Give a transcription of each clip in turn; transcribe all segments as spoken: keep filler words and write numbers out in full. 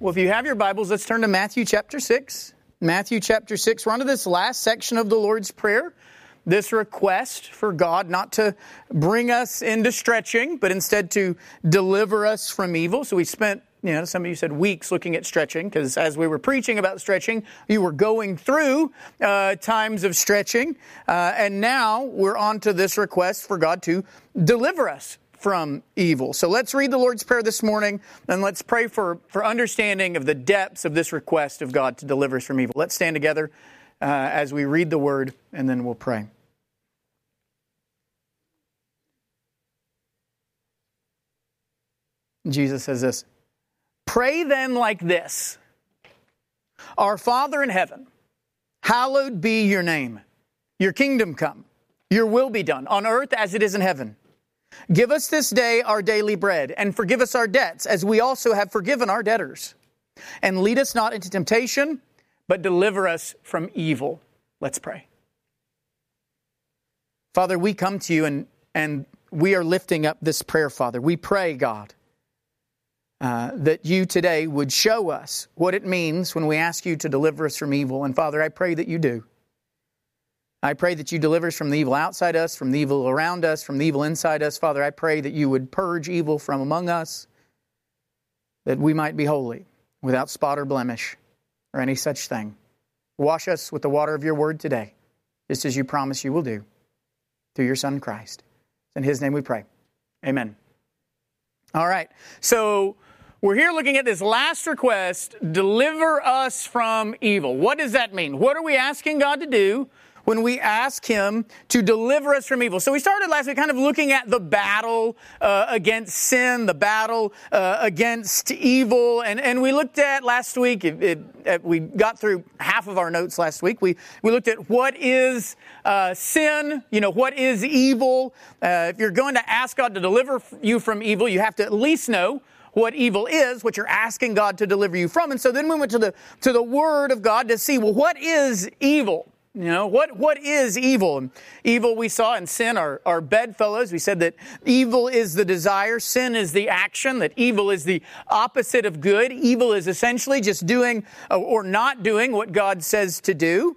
Well, if you have your Bibles, let's turn to Matthew chapter six. Matthew chapter six. We're on to this last section of the Lord's Prayer. This request for God not to bring us into stretching, but instead to deliver us from evil. So we spent, you know, some of you said weeks looking at stretching, because as we were preaching about stretching, you were going through uh, times of stretching. Uh, and now we're on to this request for God to deliver us from evil. So let's read the Lord's Prayer this morning, and let's pray for, for understanding of the depths of this request of God to deliver us from evil. Let's stand together uh, as we read the Word, and then we'll pray. Jesus says this, "Pray then like this, Our Father in heaven, hallowed be your name. Your kingdom come, your will be done, on earth as it is in heaven. Give us this day our daily bread, and forgive us our debts, as we also have forgiven our debtors. And lead us not into temptation, but deliver us from evil." Let's pray. Father, we come to you, and, and we are lifting up this prayer, Father. We pray, God, uh, that you today would show us what it means when we ask you to deliver us from evil. And Father, I pray that you do. I pray that you deliver us from the evil outside us, from the evil around us, from the evil inside us. Father, I pray that you would purge evil from among us, that we might be holy, without spot or blemish, or any such thing. Wash us with the water of your word today, just as you promise you will do, through your Son, Christ. In his name we pray. Amen. All right, so we're here looking at this last request, deliver us from evil. What does that mean? What are we asking God to do when we ask him to deliver us from evil? So we started last week kind of looking at the battle uh, against sin, the battle uh, against evil. And, and we looked at last week, it, it, it, we got through half of our notes last week. We, we looked at what is uh, sin, you know, what is evil. Uh, if you're going to ask God to deliver you from evil, you have to at least know what evil is, what you're asking God to deliver you from. And so then we went to the, to the Word of God to see, well, what is evil? You know, what, what is evil? Evil, we saw, and sin are, are bedfellows. We said that evil is the desire, sin is the action, that evil is the opposite of good. Evil is essentially just doing or not doing what God says to do.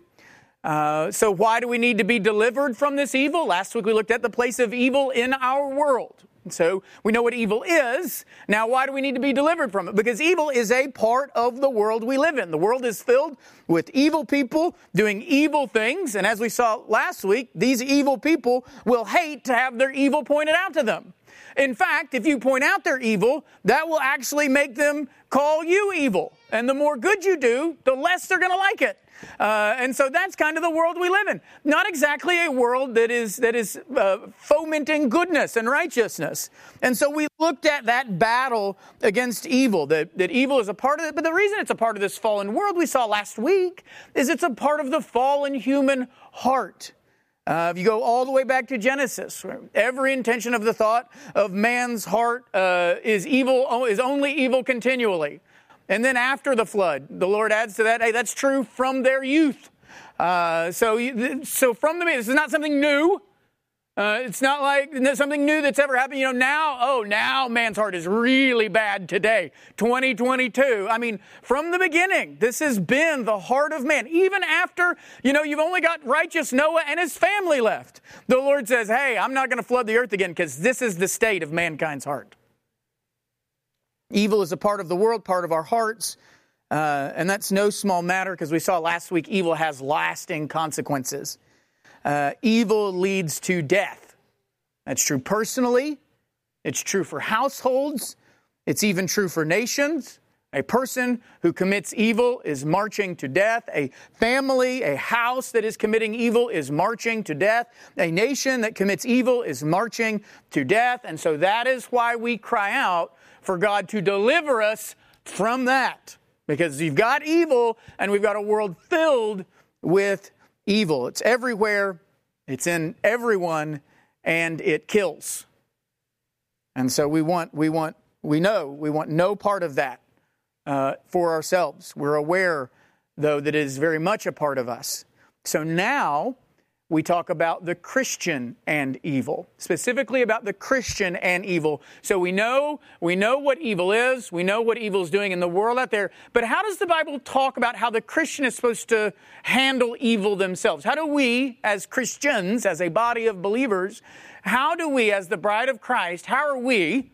Uh, so why do we need to be delivered from this evil? Last week we looked at the place of evil in our world. And so we know what evil is. Now, why do we need to be delivered from it? Because evil is a part of the world we live in. The world is filled with evil people doing evil things. And as we saw last week, these evil people will hate to have their evil pointed out to them. In fact, if you point out their evil, that will actually make them call you evil. And the more good you do, the less they're going to like it. Uh, and so that's kind of the world we live in. Not exactly a world that is that is uh, fomenting goodness and righteousness. And so we looked at that battle against evil, that, that evil is a part of it. But the reason it's a part of this fallen world we saw last week is it's a part of the fallen human heart. Uh, if you go all the way back to Genesis, every intention of the thought of man's heart uh, is evil, is only evil continually. And then after the flood, the Lord adds to that, hey, that's true from their youth. Uh, so, you, so from the beginning, this is not something new. Uh, it's not like something new that's ever happened. You know, now, oh, now man's heart is really bad today, twenty twenty-two. I mean, from the beginning, this has been the heart of man. Even after, you know, you've only got righteous Noah and his family left. The Lord says, hey, I'm not going to flood the earth again because this is the state of mankind's heart. Evil is a part of the world, part of our hearts. Uh, and that's no small matter because we saw last week evil has lasting consequences. Uh, evil leads to death. That's true personally. It's true for households. It's even true for nations. A person who commits evil is marching to death. A family, a house that is committing evil is marching to death. A nation that commits evil is marching to death. And so that is why we cry out for God to deliver us from that. Because you've got evil and we've got a world filled with evil. It's everywhere, it's in everyone, and it kills. And so we want, we want, we know, we want no part of that uh, for ourselves. We're aware, though, that it is very much a part of us. So now we talk about the Christian and evil, specifically about the Christian and evil. So we know, we know what evil is. We know what evil is doing in the world out there. But how does the Bible talk about how the Christian is supposed to handle evil themselves? How do we, as Christians, as a body of believers, how do we, as the bride of Christ, how are we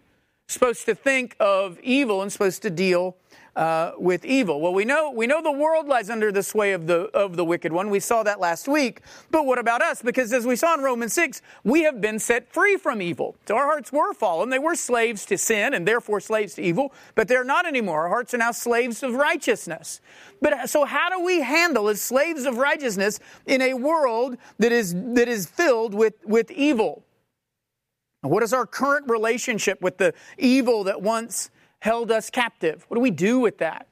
supposed to think of evil and supposed to deal uh, with evil? Well, we know we know the world lies under the sway of the of the wicked one. We saw that last week. But what about us? Because as we saw in Romans six, we have been set free from evil. So our hearts were fallen. They were slaves to sin and therefore slaves to evil, but they're not anymore. Our hearts are now slaves of righteousness. But so how do we handle as slaves of righteousness in a world that is that is filled with, with evil? What is our current relationship with the evil that once held us captive? What do we do with that?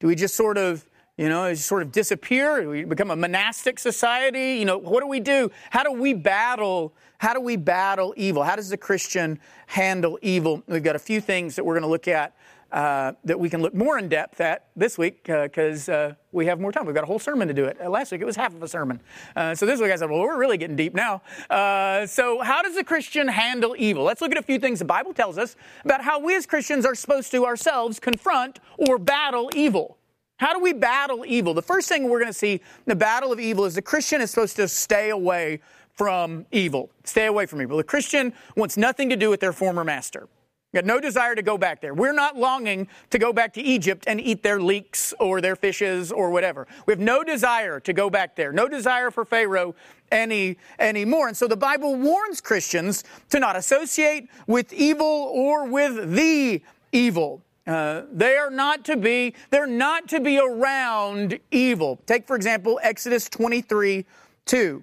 Do we just sort of, you know, just sort of disappear? Do we become a monastic society? You know, what do we do? How do we battle? How do we battle evil? How does the Christian handle evil? We've got a few things that we're going to look at uh, that we can look more in depth at this week because uh, uh, we have more time. We've got a whole sermon to do it. Uh, last week, it was half of a sermon. Uh, so this week, I said, well, we're really getting deep now. Uh, so how does the Christian handle evil? Let's look at a few things the Bible tells us about how we as Christians are supposed to ourselves confront or battle evil. How do we battle evil? The first thing we're going to see in the battle of evil is the Christian is supposed to stay away from evil. Stay away from evil. The Christian wants nothing to do with their former master. Got no desire to go back there. We're not longing to go back to Egypt and eat their leeks or their fishes or whatever. We have no desire to go back there. No desire for Pharaoh any anymore. And so the Bible warns Christians to not associate with evil or with the evil. Uh, they are not to be. They're not to be around evil. Take for example Exodus twenty-three two.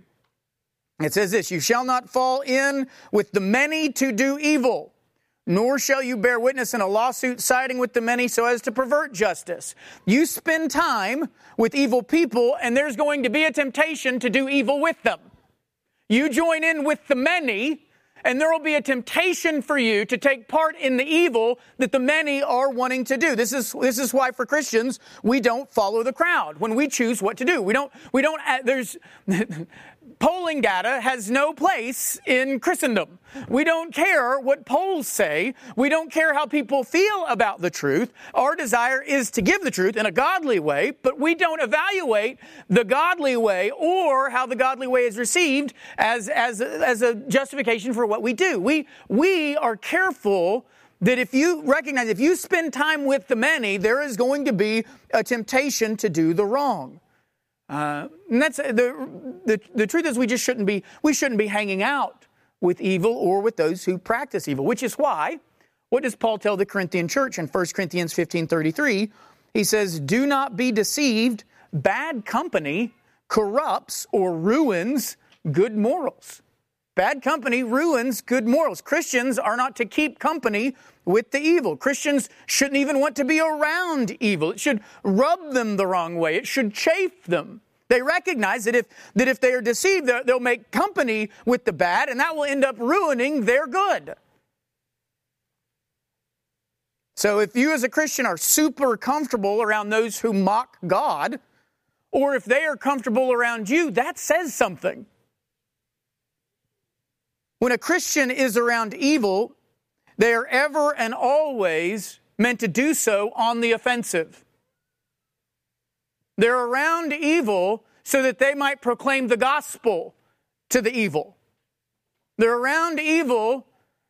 It says this: "You shall not fall in with the many to do evil. Nor shall you bear witness in a lawsuit siding with the many so as to pervert justice." You spend time with evil people, and there's going to be a temptation to do evil with them. You join in with the many, and there will be a temptation for you to take part in the evil that the many are wanting to do. This is this is why for Christians, we don't follow the crowd when we choose what to do. We don't, we don't, there's, polling data has no place in Christendom. We don't care what polls say. We don't care how people feel about the truth. Our desire is to give the truth in a godly way, but we don't evaluate the godly way or how the godly way is received as, as, as a justification for what we do. We, we are careful that if you recognize, if you spend time with the many, there is going to be a temptation to do the wrong. Uh, and that's the, the the truth is we just shouldn't be we shouldn't be hanging out with evil or with those who practice evil, which is why, what does Paul tell the Corinthian church in First Corinthians fifteen thirty-three? He says, "Do not be deceived. Bad company corrupts or ruins good morals." Bad company ruins good morals. Christians are not to keep company with the evil. Christians shouldn't even want to be around evil. It should rub them the wrong way. It should chafe them. They recognize that if that if they are deceived, they'll make company with the bad, and that will end up ruining their good. So if you as a Christian are super comfortable around those who mock God, or if they are comfortable around you, that says something. When a Christian is around evil, they are ever and always meant to do so on the offensive. They're around evil so that they might proclaim the gospel to the evil. They're around evil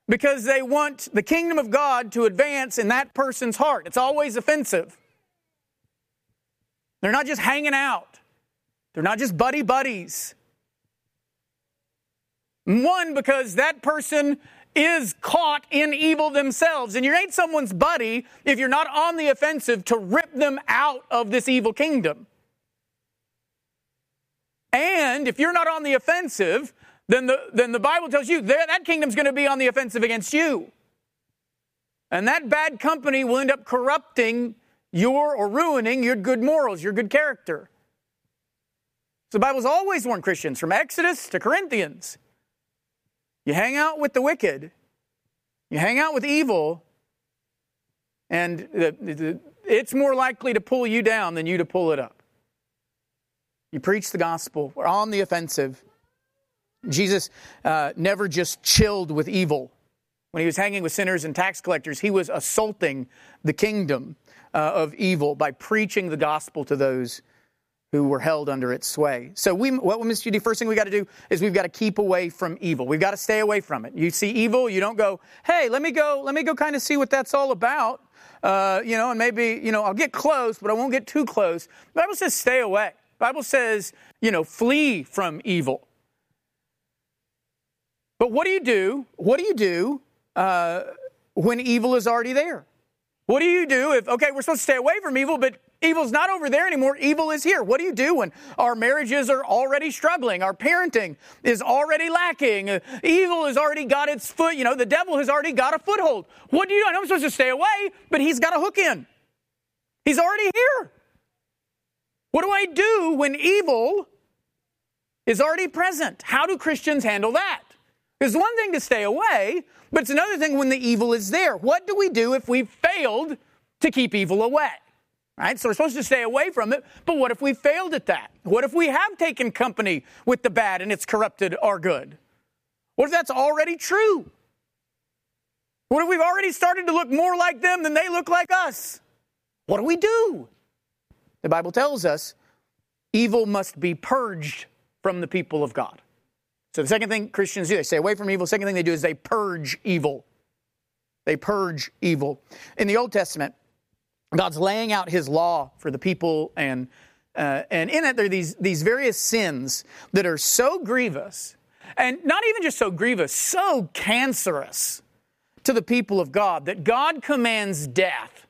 because they want the kingdom of God to advance in that person's heart. It's always offensive. They're not just hanging out. They're not just buddy-buddies. One, because that person is caught in evil themselves. And you ain't someone's buddy if you're not on the offensive to rip them out of this evil kingdom. And if you're not on the offensive, then the, then the Bible tells you that kingdom's going to be on the offensive against you. And that bad company will end up corrupting your or ruining your good morals, your good character. So the Bible's always warned Christians from Exodus to Corinthians. You hang out with the wicked, you hang out with evil, and it's more likely to pull you down than you to pull it up. You preach the gospel. We're on the offensive. Jesus uh, never just chilled with evil. When he was hanging with sinners and tax collectors, he was assaulting the kingdom uh, of evil by preaching the gospel to those who were held under its sway. So we, what we must do, first thing we got to do is we've got to keep away from evil. We've got to stay away from it. You see evil, you don't go, hey, let me go, let me go kind of see what that's all about. Uh, you know, and maybe, you know, I'll get close, but I won't get too close. The Bible says stay away. The Bible says, you know, flee from evil. But what do you do? What do you do uh, when evil is already there? What do you do if, okay, we're supposed to stay away from evil, but evil's not over there anymore. Evil is here. What do you do when our marriages are already struggling? Our parenting is already lacking. Uh, evil has already got its foot. You know, the devil has already got a foothold. What do you do? I know I'm supposed to stay away, but he's got a hook in. He's already here. What do I do when evil is already present? How do Christians handle that? It's one thing to stay away, but it's another thing when the evil is there. What do we do if we've failed to keep evil away? Right? So we're supposed to stay away from it, but what if we failed at that? What if we have taken company with the bad and it's corrupted our good? What if that's already true? What if we've already started to look more like them than they look like us? What do we do? The Bible tells us evil must be purged from the people of God. So the second thing Christians do, they stay away from evil. The second thing they do is they purge evil. They purge evil. In the Old Testament, God's laying out his law for the people, and uh, and in it there are these, these various sins that are so grievous, and not even just so grievous, so cancerous to the people of God that God commands death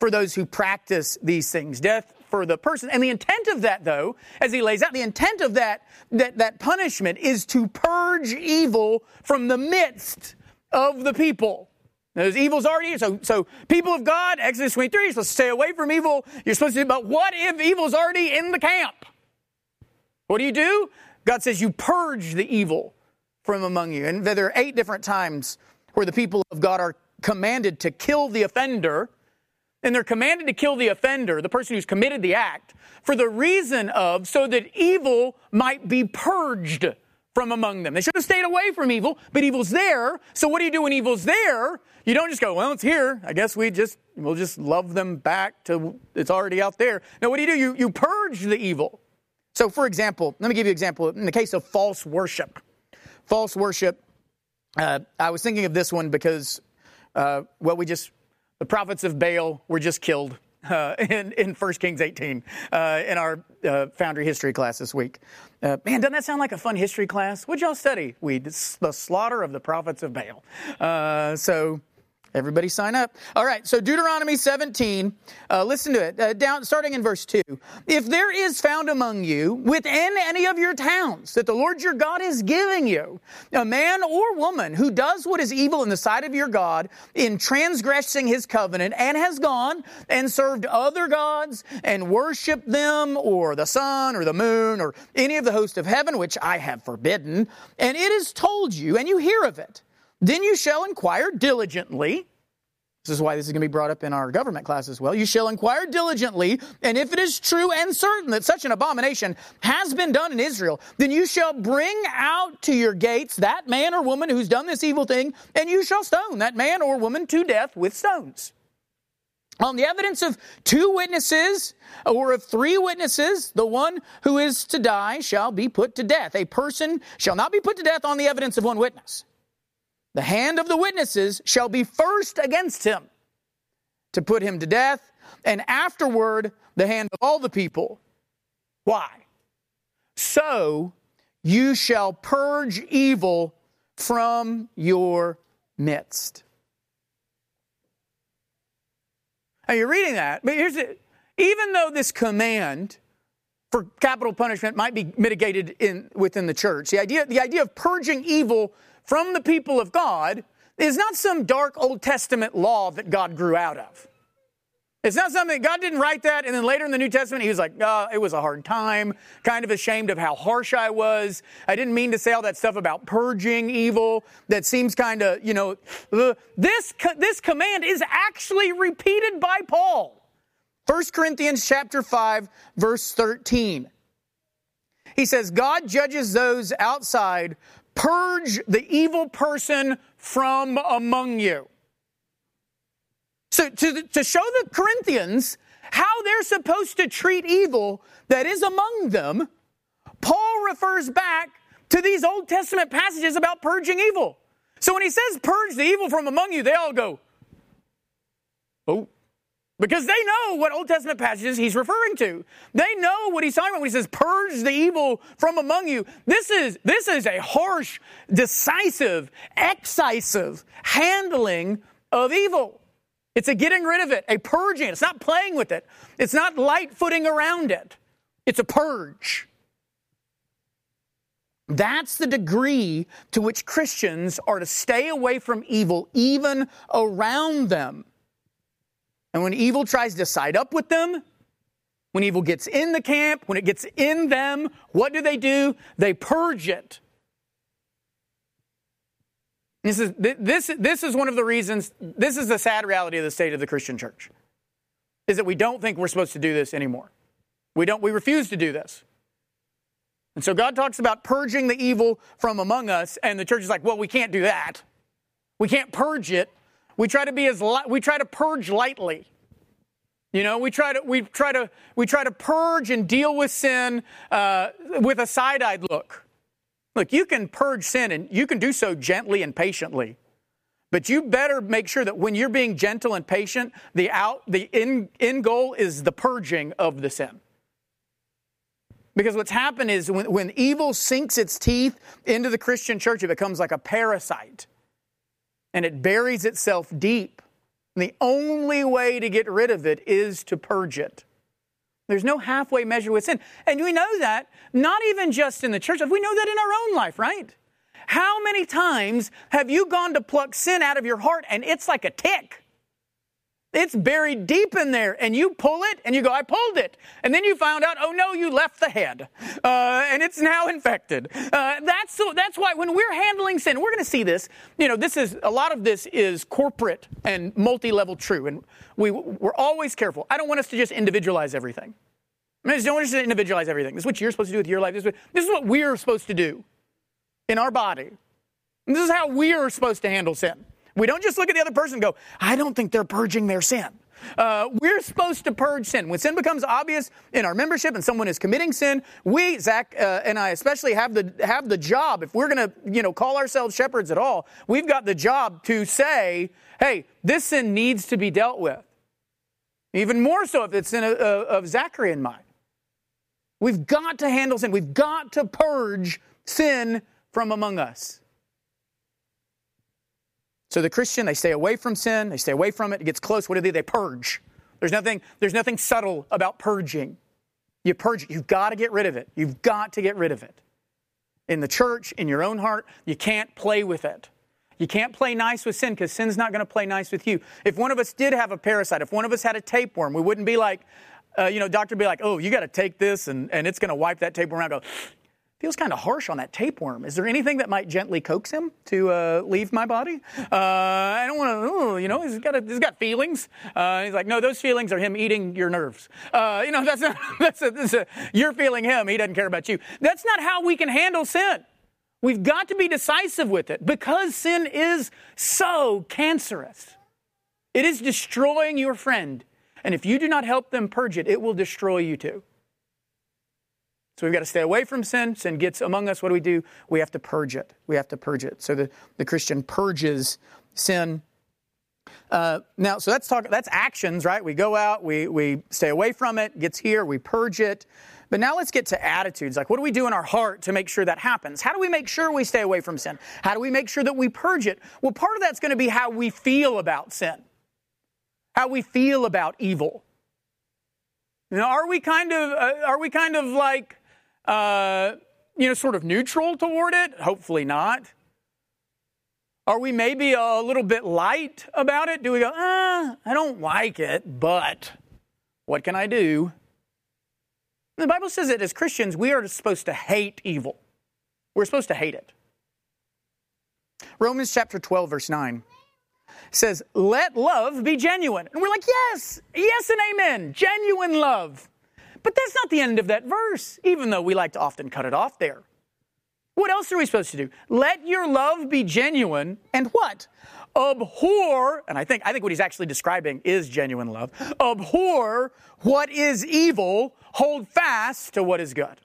for those who practice these things, death for the person. And the intent of that, though, as he lays out, the intent of that, that, that punishment is to purge evil from the midst of the people. Now, there's evil's already, so, so people of God, Exodus twenty-three, you're supposed to stay away from evil. You're supposed to, but what if evil's already in the camp? What do you do? God says you purge the evil from among you. And there are eight different times where the people of God are commanded to kill the offender. And they're commanded to kill the offender, the person who's committed the act, for the reason of, so that evil might be purged from among them. They should have stayed away from evil, but evil's there. So what do you do when evil's there? You don't just go, well, it's here. I guess we just, we'll just love them back to it's already out there. No, what do you do? You, you purge the evil. So for example, let me give you an example. In the case of false worship, false worship, uh, I was thinking of this one because, uh, well, we just, the prophets of Baal were just killed uh, in, in First Kings eighteen uh, in our uh, Foundry History class this week. Uh, man, doesn't that sound like a fun history class? What'd y'all study? We did the slaughter of the prophets of Baal. Uh, so everybody sign up. All right, so Deuteronomy seventeen, uh, listen to it, uh, down starting in verse two. If there is found among you within any of your towns that the Lord your God is giving you, a man or woman who does what is evil in the sight of your God in transgressing his covenant and has gone and served other gods and worshiped them or the sun or the moon or any of the host of heaven, which I have forbidden, and it is told you and you hear of it, then you shall inquire diligently. This is why this is going to be brought up in our government class as well. You shall inquire diligently, and if it is true and certain that such an abomination has been done in Israel, then you shall bring out to your gates that man or woman who's done this evil thing, and you shall stone that man or woman to death with stones. On the evidence of two witnesses or of three witnesses, the one who is to die shall be put to death. A person shall not be put to death on the evidence of one witness. The hand of the witnesses shall be first against him to put him to death, and afterward the hand of all the people. Why? So you shall purge evil from your midst. Now you're reading that, but here's the, even though this command for capital punishment might be mitigated in within the church, the idea the idea of purging evil from the people of God is not some dark Old Testament law that God grew out of. It's not something, God didn't write that, and then later in the New Testament, he was like, oh, it was a hard time, kind of ashamed of how harsh I was. I didn't mean to say all that stuff about purging evil that seems kind of, you know, ugh. This this command is actually repeated by Paul. First Corinthians chapter five, verse thirteen. He says, God judges those outside. Purge the evil person from among you. So to, the, to show the Corinthians how they're supposed to treat evil that is among them, Paul refers back to these Old Testament passages about purging evil. So when he says purge the evil from among you, they all go, oh, because they know what Old Testament passages he's referring to. They know what he's talking about when he says purge the evil from among you. This is, this is a harsh, decisive, excisive handling of evil. It's a getting rid of it, a purging. It's not playing with it. It's not light-footing around it. It's a purge. That's the degree to which Christians are to stay away from evil, even around them. And when evil tries to side up with them, when evil gets in the camp, when it gets in them, what do they do? They purge it. This is, this, this is one of the reasons, this is the sad reality of the state of the Christian church, is that we don't think we're supposed to do this anymore. We don't, we refuse to do this. And so God talks about purging the evil from among us, and the church is like, well, we can't do that. We can't purge it. We try to be as li- we try to purge lightly. You know, we try to we try to we try to purge and deal with sin uh, with a side-eyed look. Look, you can purge sin, and you can do so gently and patiently. But you better make sure that when you're being gentle and patient, the out the end end goal is the purging of the sin. Because what's happened is when, when evil sinks its teeth into the Christian church, it becomes like a parasite. And it buries itself deep. And the only way to get rid of it is to purge it. There's no halfway measure with sin. And we know that, not even just in the church, we know that in our own life, right? How many times have you gone to pluck sin out of your heart and it's like a tick? It's buried deep in there, and you pull it, and you go, I pulled it. And then you found out, oh, no, you left the head, uh, and it's now infected. Uh, that's so, that's why when we're handling sin, we're going to see this. You know, this is a lot of this is corporate and multi-level true, and we, we're always careful. I don't want us to just individualize everything. I just don't want us to individualize everything. This is what you're supposed to do with your life. This is what, this is what we're supposed to do in our body. And this is how we're supposed to handle sin. We don't just look at the other person and go, I don't think they're purging their sin. Uh, we're supposed to purge sin. When sin becomes obvious in our membership and someone is committing sin, we, Zach uh, and I especially, have the have the job. If we're going to, you know, call ourselves shepherds at all, we've got the job to say, hey, this sin needs to be dealt with. Even more so if it's sin of, of Zachary and mine. We've got to handle sin. We've got to purge sin from among us. So the Christian, they stay away from sin. They stay away from it. It gets close. What do they do? They purge. There's nothing, there's nothing subtle about purging. You purge it. You've got to get rid of it. You've got to get rid of it. In the church, in your own heart, you can't play with it. You can't play nice with sin because sin's not going to play nice with you. If one of us did have a parasite, if one of us had a tapeworm, we wouldn't be like, uh, you know, doctor would be like, oh, you got to take this and, and it's going to wipe that tapeworm out. I go, feels kind of harsh on that tapeworm. Is there anything that might gently coax him to uh, leave my body? Uh, I don't want to, you know, he's got a, he's got feelings. Uh, he's like, no, those feelings are him eating your nerves. Uh, you know, that's not, that's a, that's a, you're feeling him. He doesn't care about you. That's not how we can handle sin. We've got to be decisive with it because sin is so cancerous. It is destroying your friend. And if you do not help them purge it, it will destroy you too. So we've got to stay away from sin. Sin gets among us. What do we do? We have to purge it. We have to purge it. So the, the Christian purges sin. Uh, now, so that's talk, that's actions, right? We go out, we we stay away from it, gets here, we purge it. But now let's get to attitudes. Like, what do we do in our heart to make sure that happens? How do we make sure we stay away from sin? How do we make sure that we purge it? Well, part of that's going to be how we feel about sin, how we feel about evil. You know, are we kind of uh, are we kind of like Uh, you know, sort of neutral toward it? Hopefully not. Are we maybe a little bit light about it? Do we go, ah, I don't like it, but what can I do? The Bible says that as Christians, we are supposed to hate evil. We're supposed to hate it. Romans chapter twelve, verse nine says, let love be genuine. And we're like, yes, yes and amen, genuine love. But that's not the end of that verse, even though we like to often cut it off there. What else are we supposed to do? Let your love be genuine, and what? Abhor, and I think, I think what he's actually describing is genuine love. Abhor what is evil, hold fast to what is good.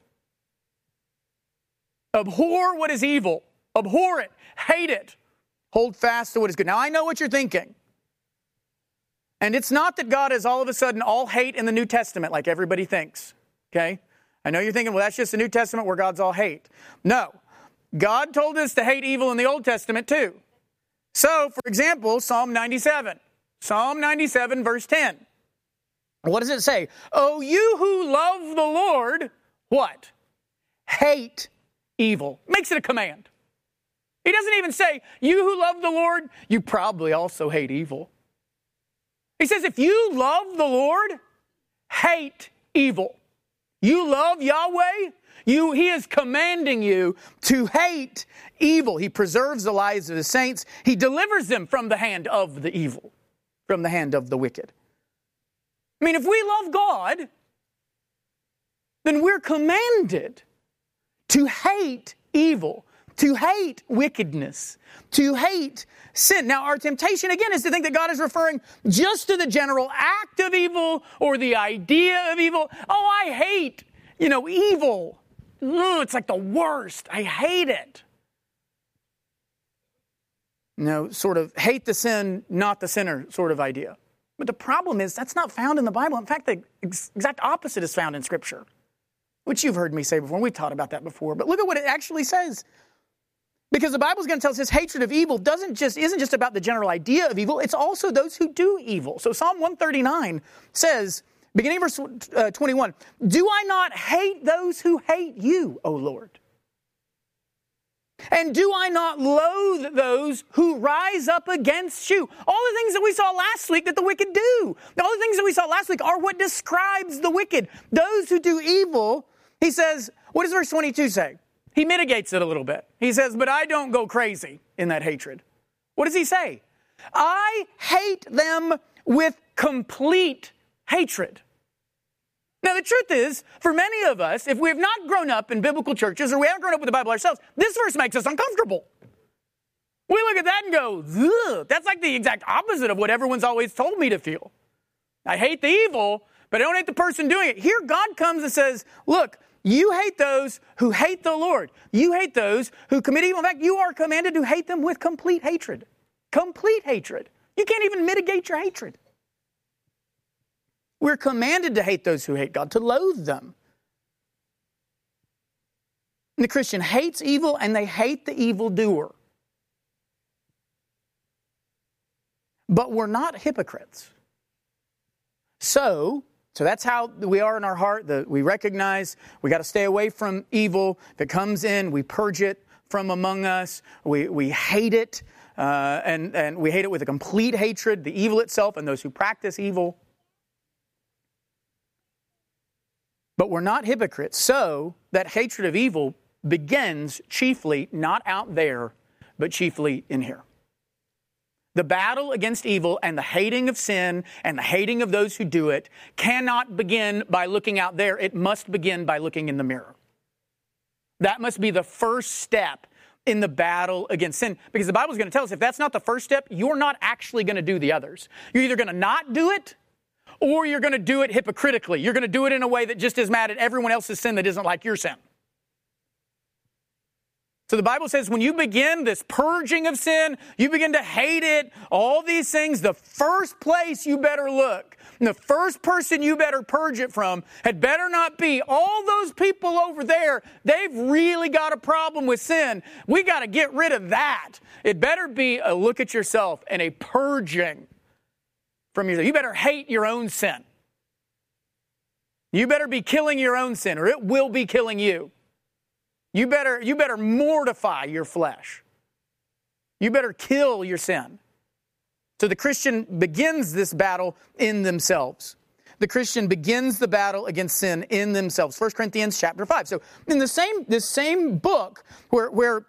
Abhor what is evil. Abhor it. Hate it. Hold fast to what is good. Now, I know what you're thinking. And it's not that God is all of a sudden all hate in the New Testament like everybody thinks, okay? I know you're thinking, well, that's just the New Testament where God's all hate. No. God told us to hate evil in the Old Testament too. So, for example, Psalm ninety-seven. Psalm ninety-seven, verse ten. What does it say? Oh, you who love the Lord, what? Hate evil. Makes it a command. He doesn't even say, you who love the Lord, you probably also hate evil. He says, if you love the Lord, hate evil. You love Yahweh, you, he is commanding you to hate evil. He preserves the lives of his saints. He delivers them from the hand of the evil, from the hand of the wicked. I mean, if we love God, then we're commanded to hate evil, to hate wickedness, to hate sin. Now, our temptation, again, is to think that God is referring just to the general act of evil or the idea of evil. Oh, I hate, you know, evil. Ugh, it's like the worst. I hate it. You know, sort of hate the sin, not the sinner sort of idea. But the problem is that's not found in the Bible. In fact, the ex- exact opposite is found in Scripture, which you've heard me say before, and we've taught about that before. But look at what it actually says. Because the Bible's going to tell us his hatred of evil doesn't just isn't just about the general idea of evil, it's also those who do evil. So Psalm one thirty-nine says, beginning verse twenty-one, do I not hate those who hate you, O Lord? And do I not loathe those who rise up against you? All the things that we saw last week that the wicked do. All the things that we saw last week are what describes the wicked. Those who do evil, he says, what does verse twenty-two say? He mitigates it a little bit. He says, but I don't go crazy in that hatred. What does he say? I hate them with complete hatred. Now, the truth is, for many of us, if we have not grown up in biblical churches or we haven't grown up with the Bible ourselves, this verse makes us uncomfortable. We look at that and go, ugh, that's like the exact opposite of what everyone's always told me to feel. I hate the evil, but I don't hate the person doing it. Here, God comes and says, look, you hate those who hate the Lord. You hate those who commit evil. In fact, you are commanded to hate them with complete hatred. Complete hatred. You can't even mitigate your hatred. We're commanded to hate those who hate God, to loathe them. And the Christian hates evil and they hate the evildoer. But we're not hypocrites. So... So that's how we are in our heart. The, we recognize we got to stay away from evil. If it comes in, we purge it from among us. We, we hate it, uh, and, and we hate it with a complete hatred, the evil itself and those who practice evil. But we're not hypocrites. So that hatred of evil begins chiefly not out there, but chiefly in here. The battle against evil and the hating of sin and the hating of those who do it cannot begin by looking out there. It must begin by looking in the mirror. That must be the first step in the battle against sin. Because the Bible is going to tell us if that's not the first step, you're not actually going to do the others. You're either going to not do it or you're going to do it hypocritically. You're going to do it in a way that just is mad at everyone else's sin that isn't like your sin. So the Bible says when you begin this purging of sin, you begin to hate it, all these things, the first place you better look, and the first person you better purge it from had better not be all those people over there. They've really got a problem with sin. We got to get rid of that. It better be a look at yourself and a purging from yourself. You better hate your own sin. You better be killing your own sin or it will be killing you. You better, you better mortify your flesh. You better kill your sin. So the Christian begins this battle in themselves. The Christian begins the battle against sin in themselves. First Corinthians chapter five. So in the same, this same book where, where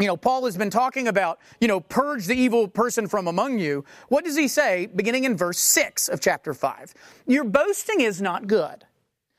you know, Paul has been talking about, you know, purge the evil person from among you, what does he say beginning in verse six of chapter five? Your boasting is not good.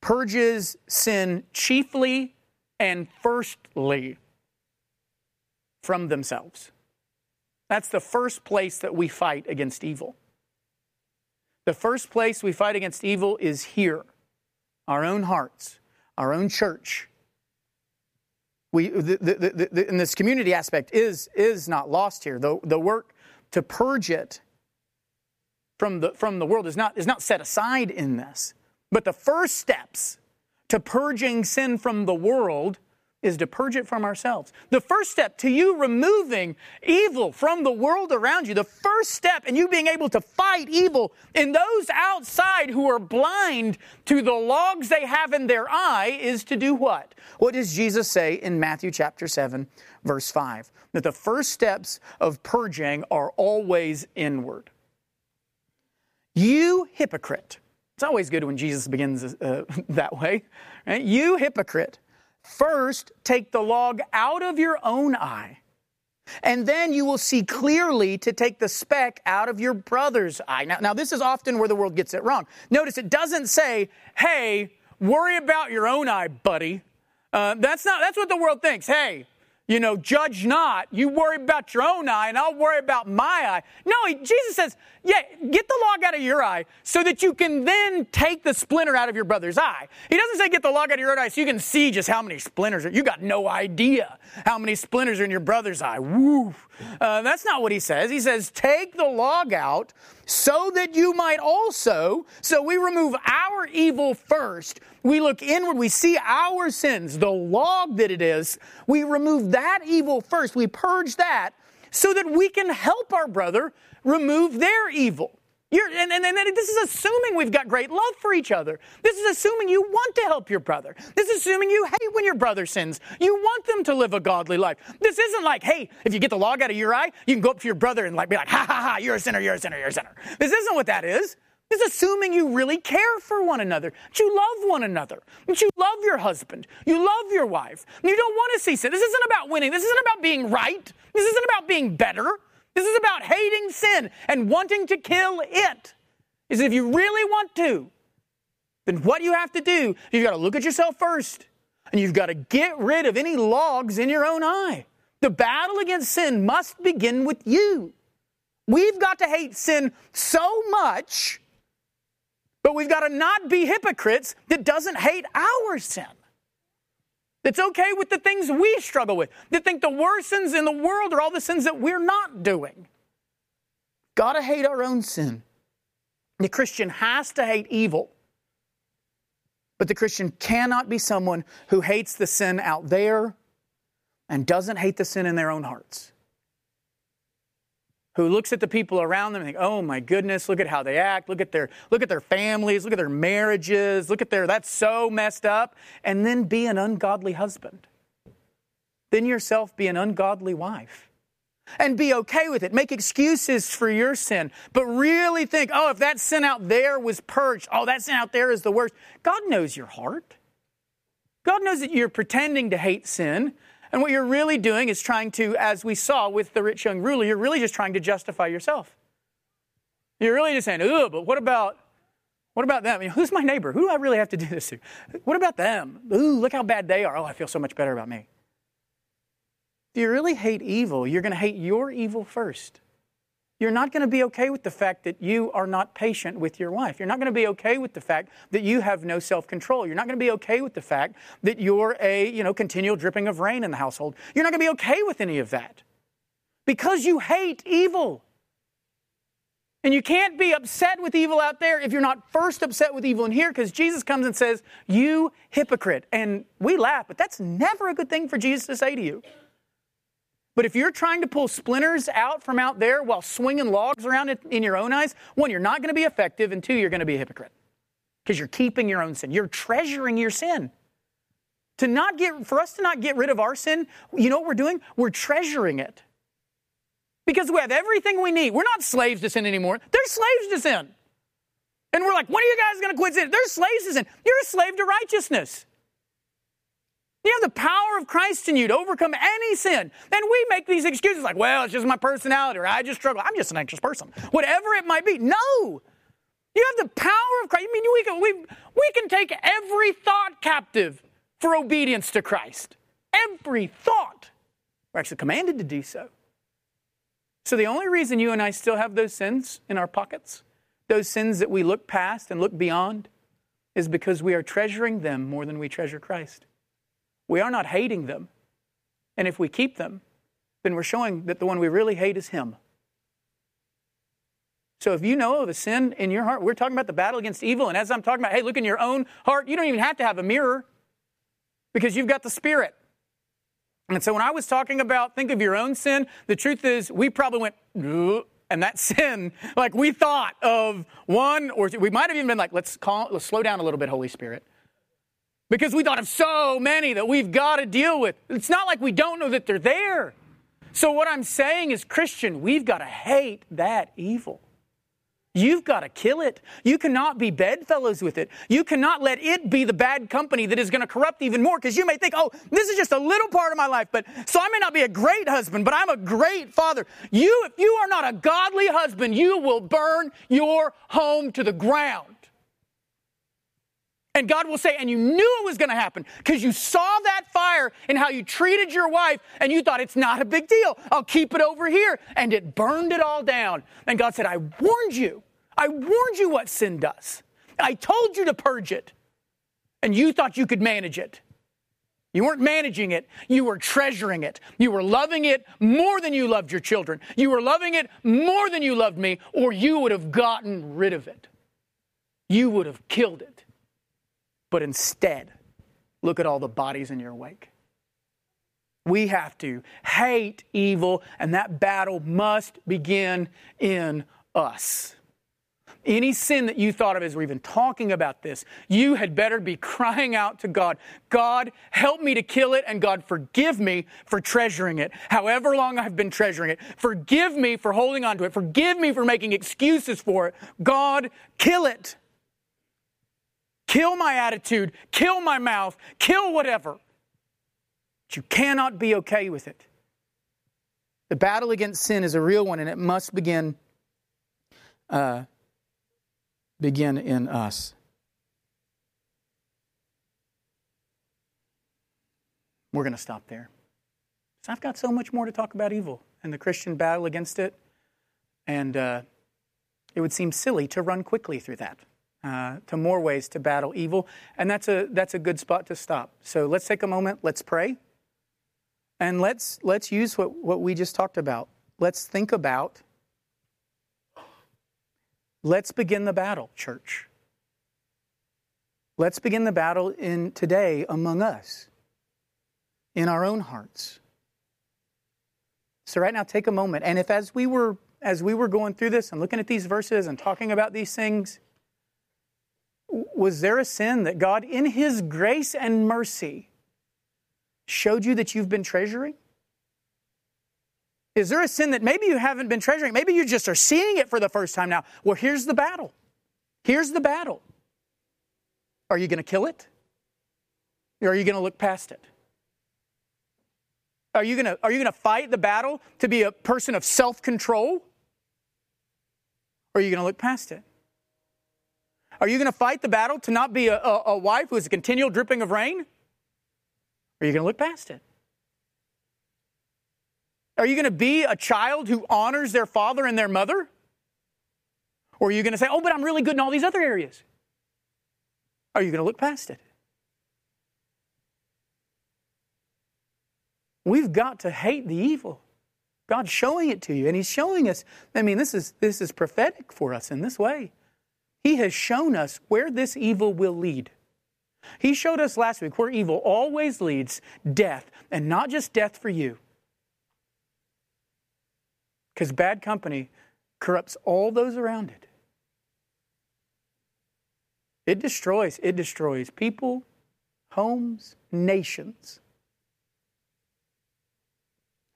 purges sin chiefly and firstly from themselves. That's the first place that we fight against evil. The first place we fight against evil is here, our own hearts, our own church. We, the, the, the, the, and this community aspect is, is not lost here. The, the work to purge it from the, from the world is not, is not set aside in this. But the first steps to purging sin from the world is to purge it from ourselves. The first step to you removing evil from the world around you, the first step in you being able to fight evil in those outside who are blind to the logs they have in their eye is to do what? What does Jesus say in Matthew chapter seven, verse five? That the first steps of purging are always inward. You hypocrite. It's always good when Jesus begins uh, that way, right? You hypocrite. First, take the log out of your own eye, and then you will see clearly to take the speck out of your brother's eye. Now, now this is often where the world gets it wrong. Notice it doesn't say, hey, worry about your own eye, buddy. Uh, that's not, that's what the world thinks. Hey, you know, judge not. You worry about your own eye, and I'll worry about my eye. No, he, Jesus says, yeah, get the log out of your eye so that you can then take the splinter out of your brother's eye. He doesn't say get the log out of your own eye so you can see just how many splinters are. You got no idea how many splinters are in your brother's eye. Woo. Uh, that's not what he says. He says, take the log out so that you might also, so we remove our evil first. We look inward, we see our sins, the log that it is. We remove that evil first. We purge that so that we can help our brother remove their evil. You're, and, and, and this is assuming we've got great love for each other. This is assuming you want to help your brother. This is assuming you hate when your brother sins. You want them to live a godly life. This isn't like, hey, if you get the log out of your eye, you can go up to your brother and like be like, ha, ha, ha, you're a sinner, you're a sinner, you're a sinner. This isn't what that is. It's assuming you really care for one another, that you love one another, that you love your husband, you love your wife, you don't want to see sin. This isn't about winning. This isn't about being right. This isn't about being better. This is about hating sin and wanting to kill it. Is if you really want to, then what you have to do, you've got to look at yourself first, and you've got to get rid of any logs in your own eye. The battle against sin must begin with you. We've got to hate sin so much, but we've got to not be hypocrites that doesn't hate our sin. That's okay with the things we struggle with. That think the worst sins in the world are all the sins that we're not doing. Got to hate our own sin. The Christian has to hate evil. But the Christian cannot be someone who hates the sin out there and doesn't hate the sin in their own hearts. Who looks at the people around them and think, oh my goodness, look at how they act, look at their look at their families, look at their marriages, look at their, that's so messed up, and then be an ungodly husband. Then yourself be an ungodly wife. And be okay with it. Make excuses for your sin, but really think, oh, if that sin out there was purged, oh, that sin out there is the worst. God knows your heart. God knows that you're pretending to hate sin. And what you're really doing is trying to, as we saw with the rich young ruler, you're really just trying to justify yourself. You're really just saying, oh, but what about, what about them? I mean, who's my neighbor? Who do I really have to do this to? What about them? Ooh, look how bad they are. Oh, I feel so much better about me. If you really hate evil, you're going to hate your evil first. You're not going to be okay with the fact that you are not patient with your wife. You're not going to be okay with the fact that you have no self-control. You're not going to be okay with the fact that you're a, you know, continual dripping of rain in the household. You're not going to be okay with any of that because you hate evil. And you can't be upset with evil out there if you're not first upset with evil in here, because Jesus comes and says, you hypocrite. And we laugh, but that's never a good thing for Jesus to say to you. But if you're trying to pull splinters out from out there while swinging logs around in your own eyes, one, you're not going to be effective, and two, you're going to be a hypocrite because you're keeping your own sin. You're treasuring your sin. to not get, for us to not get rid of our sin, you know what we're doing? We're treasuring it. Because we have everything we need. We're not slaves to sin anymore. They're slaves to sin. And we're like, when are you guys going to quit sin? They're slaves to sin. You're a slave to righteousness. You have the power of Christ in you to overcome any sin. Then we make these excuses like, well, it's just my personality, or I just struggle. I'm just an anxious person. Whatever it might be. No. You have the power of Christ. I mean, we can, we, we can take every thought captive for obedience to Christ. Every thought. We're actually commanded to do so. So the only reason you and I still have those sins in our pockets, those sins that we look past and look beyond, is because we are treasuring them more than we treasure Christ. We are not hating them. And if we keep them, then we're showing that the one we really hate is Him. So if you know of a sin in your heart, we're talking about the battle against evil. And as I'm talking about, hey, look in your own heart, you don't even have to have a mirror because you've got the Spirit. And so when I was talking about think of your own sin, the truth is we probably went, ugh. And that sin, like we thought of one or two. We might have even been like, let's, call, let's slow down a little bit, Holy Spirit. Because we thought of so many that we've got to deal with. It's not like we don't know that they're there. So what I'm saying is, Christian, we've got to hate that evil. You've got to kill it. You cannot be bedfellows with it. You cannot let it be the bad company that is going to corrupt even more, because you may think, oh, this is just a little part of my life, but so I may not be a great husband, but I'm a great father. You, if you are not a godly husband, you will burn your home to the ground. And God will say, and you knew it was going to happen because you saw that fire in how you treated your wife and you thought it's not a big deal. I'll keep it over here. And it burned it all down. And God said, I warned you. I warned you what sin does. I told you to purge it. And you thought you could manage it. You weren't managing it. You were treasuring it. You were loving it more than you loved your children. You were loving it more than you loved me, or you would have gotten rid of it. You would have killed it. But instead, look at all the bodies in your wake. We have to hate evil, and that battle must begin in us. Any sin that you thought of as we're even talking about this, you had better be crying out to God, God, help me to kill it, and God, forgive me for treasuring it, however long I've been treasuring it. Forgive me for holding on to it. Forgive me for making excuses for it. God, kill it. Kill my attitude, kill my mouth, kill whatever. But you cannot be okay with it. The battle against sin is a real one, and it must begin, uh, begin in us. We're going to stop there. So I've got so much more to talk about evil and the Christian battle against it, and uh, it would seem silly to run quickly through that. Uh, to more ways to battle evil. And that's a that's a good spot to stop. So let's take a moment. Let's pray. And let's let's use what, what we just talked about. Let's think about. Let's begin the battle, church. Let's begin the battle in today among us, in our own hearts. So right now, take a moment. And if as we were as we were going through this and looking at these verses and talking about these things, was there a sin that God, in His grace and mercy, showed you that you've been treasuring? Is there a sin that maybe you haven't been treasuring? Maybe you just are seeing it for the first time now. Well, here's the battle. Here's the battle. Are you going to kill it? Or are you going to look past it? Are you going to, are you going to fight the battle to be a person of self-control? Or are you going to look past it? Are you going to fight the battle to not be a, a, a wife who is a continual dripping of rain? Are you going to look past it? Are you going to be a child who honors their father and their mother? Or are you going to say, oh, but I'm really good in all these other areas? Are you going to look past it? We've got to hate the evil. God's showing it to you, and He's showing us. I mean, this is this is prophetic for us in this way. He has shown us where this evil will lead. He showed us last week where evil always leads, death, and not just death for you. Because bad company corrupts all those around it. It destroys, it destroys people, homes, nations.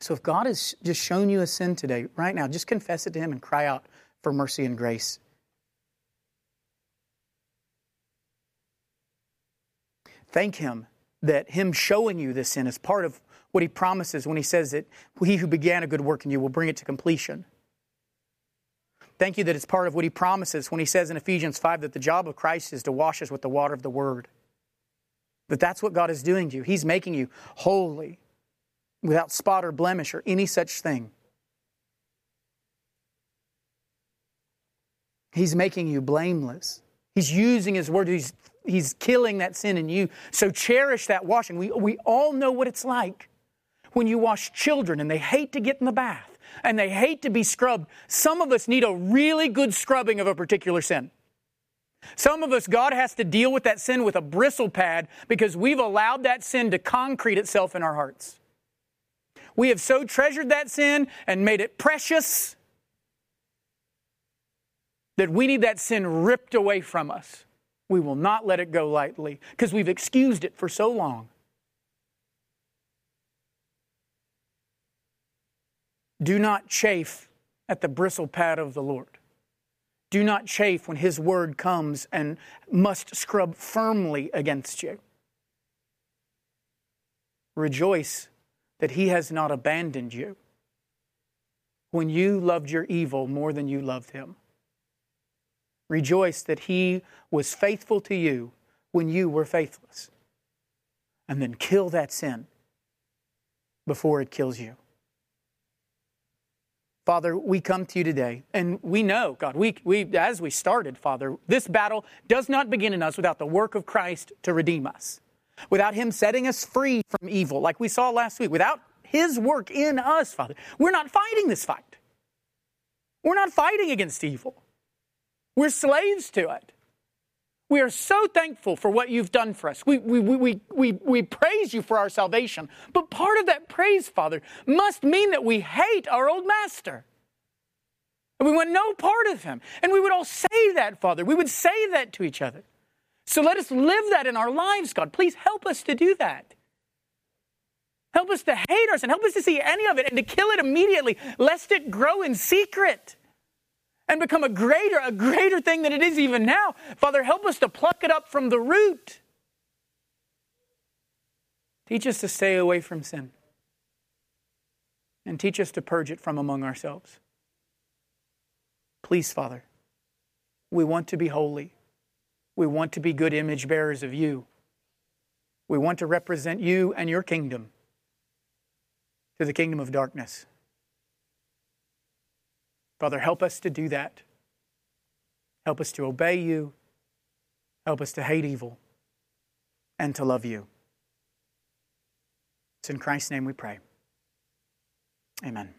So if God has just shown you a sin today, right now, just confess it to Him and cry out for mercy and grace. Thank Him that Him showing you this sin is part of what He promises when He says that He who began a good work in you will bring it to completion. Thank you that it's part of what He promises when He says in Ephesians five that the job of Christ is to wash us with the water of the Word. That that's what God is doing to you. He's making you holy, without spot or blemish or any such thing. He's making you blameless. He's using His Word. He's, he's killing that sin in you. So cherish that washing. We, we all know what it's like when you wash children and they hate to get in the bath and they hate to be scrubbed. Some of us need a really good scrubbing of a particular sin. Some of us, God has to deal with that sin with a bristle pad because we've allowed that sin to concrete itself in our hearts. We have so treasured that sin and made it precious that we need that sin ripped away from us. We will not let it go lightly because we've excused it for so long. Do not chafe at the bristle pad of the Lord. Do not chafe when His Word comes and must scrub firmly against you. Rejoice that He has not abandoned you when you loved your evil more than you loved Him. Rejoice that He was faithful to you when you were faithless. And then kill that sin before it kills you. Father, we come to You today, and we know, God, we, we as we started, Father, this battle does not begin in us without the work of Christ to redeem us, without Him setting us free from evil, like we saw last week, without His work in us, Father. We're not fighting this fight. We're not fighting against evil. We're slaves to it. We are so thankful for what You've done for us. We, we, we, we, we, we praise You for our salvation. But part of that praise, Father, must mean that we hate our old master. And we want no part of him. And we would all say that, Father. We would say that to each other. So let us live that in our lives, God. Please help us to do that. Help us to hate our sin. Help us to see any of it and to kill it immediately, lest it grow in secret and become a greater, a greater thing than it is even now. Father, help us to pluck it up from the root. Teach us to stay away from sin. And teach us to purge it from among ourselves. Please, Father, we want to be holy. We want to be good image bearers of You. We want to represent You and Your kingdom to the kingdom of darkness. Father, help us to do that. Help us to obey You. Help us to hate evil and to love You. It's in Christ's name we pray. Amen.